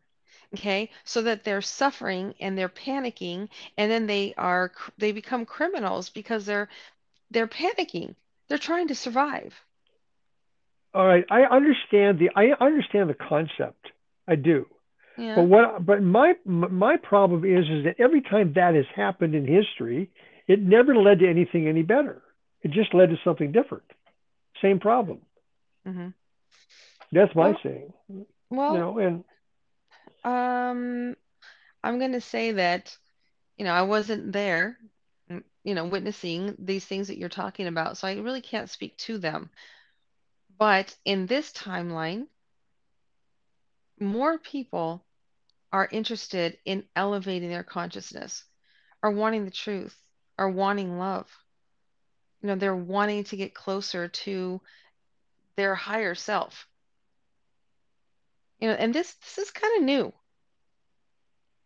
Okay, so that they're suffering and they're panicking, and then they become criminals because they're panicking. They're trying to survive. All right, I understand the concept. I do. Yeah. But my problem is that every time that has happened in history, it never led to anything any better. It just led to something different. Same problem. Mm-hmm. That's my saying. Well, you know, and. I'm going to say that, you know, I wasn't there, you know, witnessing these things that you're talking about. So I really can't speak to them. But in this timeline, more people are interested in elevating their consciousness, are wanting the truth, are wanting love. You know, they're wanting to get closer to their higher self. You know, and this is kind of new.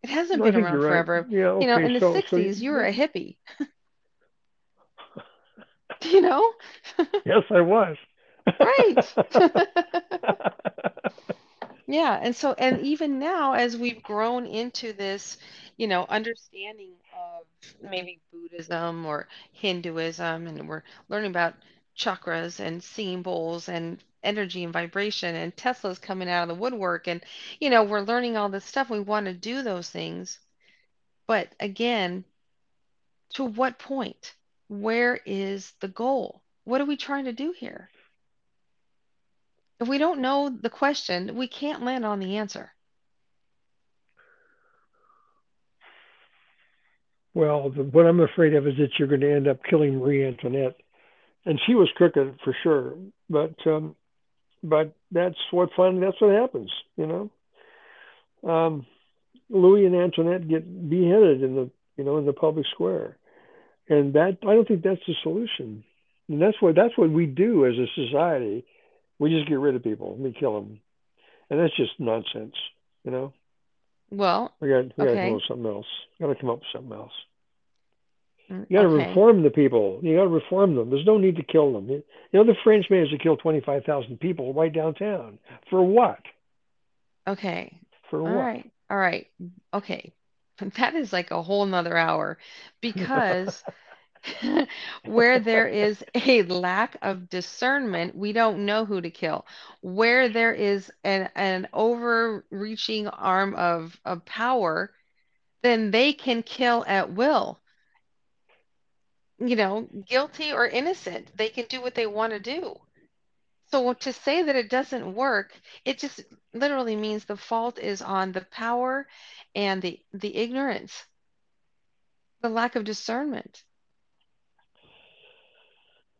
It hasn't been around forever. Right. Yeah, okay, you know, in the 60s, you were a hippie. You know? Yes, I was. Right. Yeah. And even now, as we've grown into this, you know, understanding of maybe Buddhism or Hinduism, and we're learning about chakras and symbols and energy and vibration, and Tesla's coming out of the woodwork, and, you know, we're learning all this stuff. We want to do those things, but again, to what point? where is the goal? What are we trying to do here? If we don't know the question, we can't land on the answer. Well, what I'm afraid of is that you're going to end up killing Marie Antoinette. And she was crooked for sure, but that's what finally, that's what happens, you know. Louis and Antoinette get beheaded in the, you know, in the public square, and that, I don't think that's the solution. And that's what we do as a society. We just get rid of people, we kill them, and that's just nonsense, you know. Well, we got to come up with something else. Got to come up with something else. You got to reform the people. You got to reform them. There's no need to kill them. You know, the French managed to kill 25,000 people right downtown. For what? Okay. For what? All right. Okay. That is like a whole nother hour, because where there is a lack of discernment, we don't know who to kill. Where there is an overreaching arm of power, then they can kill at will. You know, guilty or innocent, they can do what they want to do. So to say that it doesn't work, it just literally means the fault is on the power and the ignorance, the lack of discernment.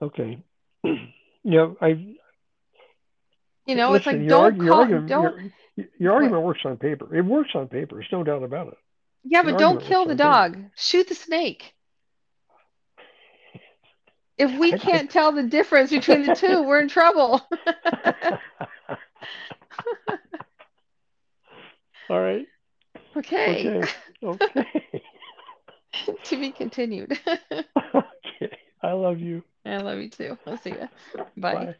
Okay. Yeah, you know, listen, it's like your argument works on paper. It works on paper. There's no doubt about it. Yeah, but don't kill the dog. Paper. Shoot the snake. If we can't tell the difference between the two, we're in trouble. All right. Okay. To be continued. Okay. I love you. I love you too. I'll see you. Bye.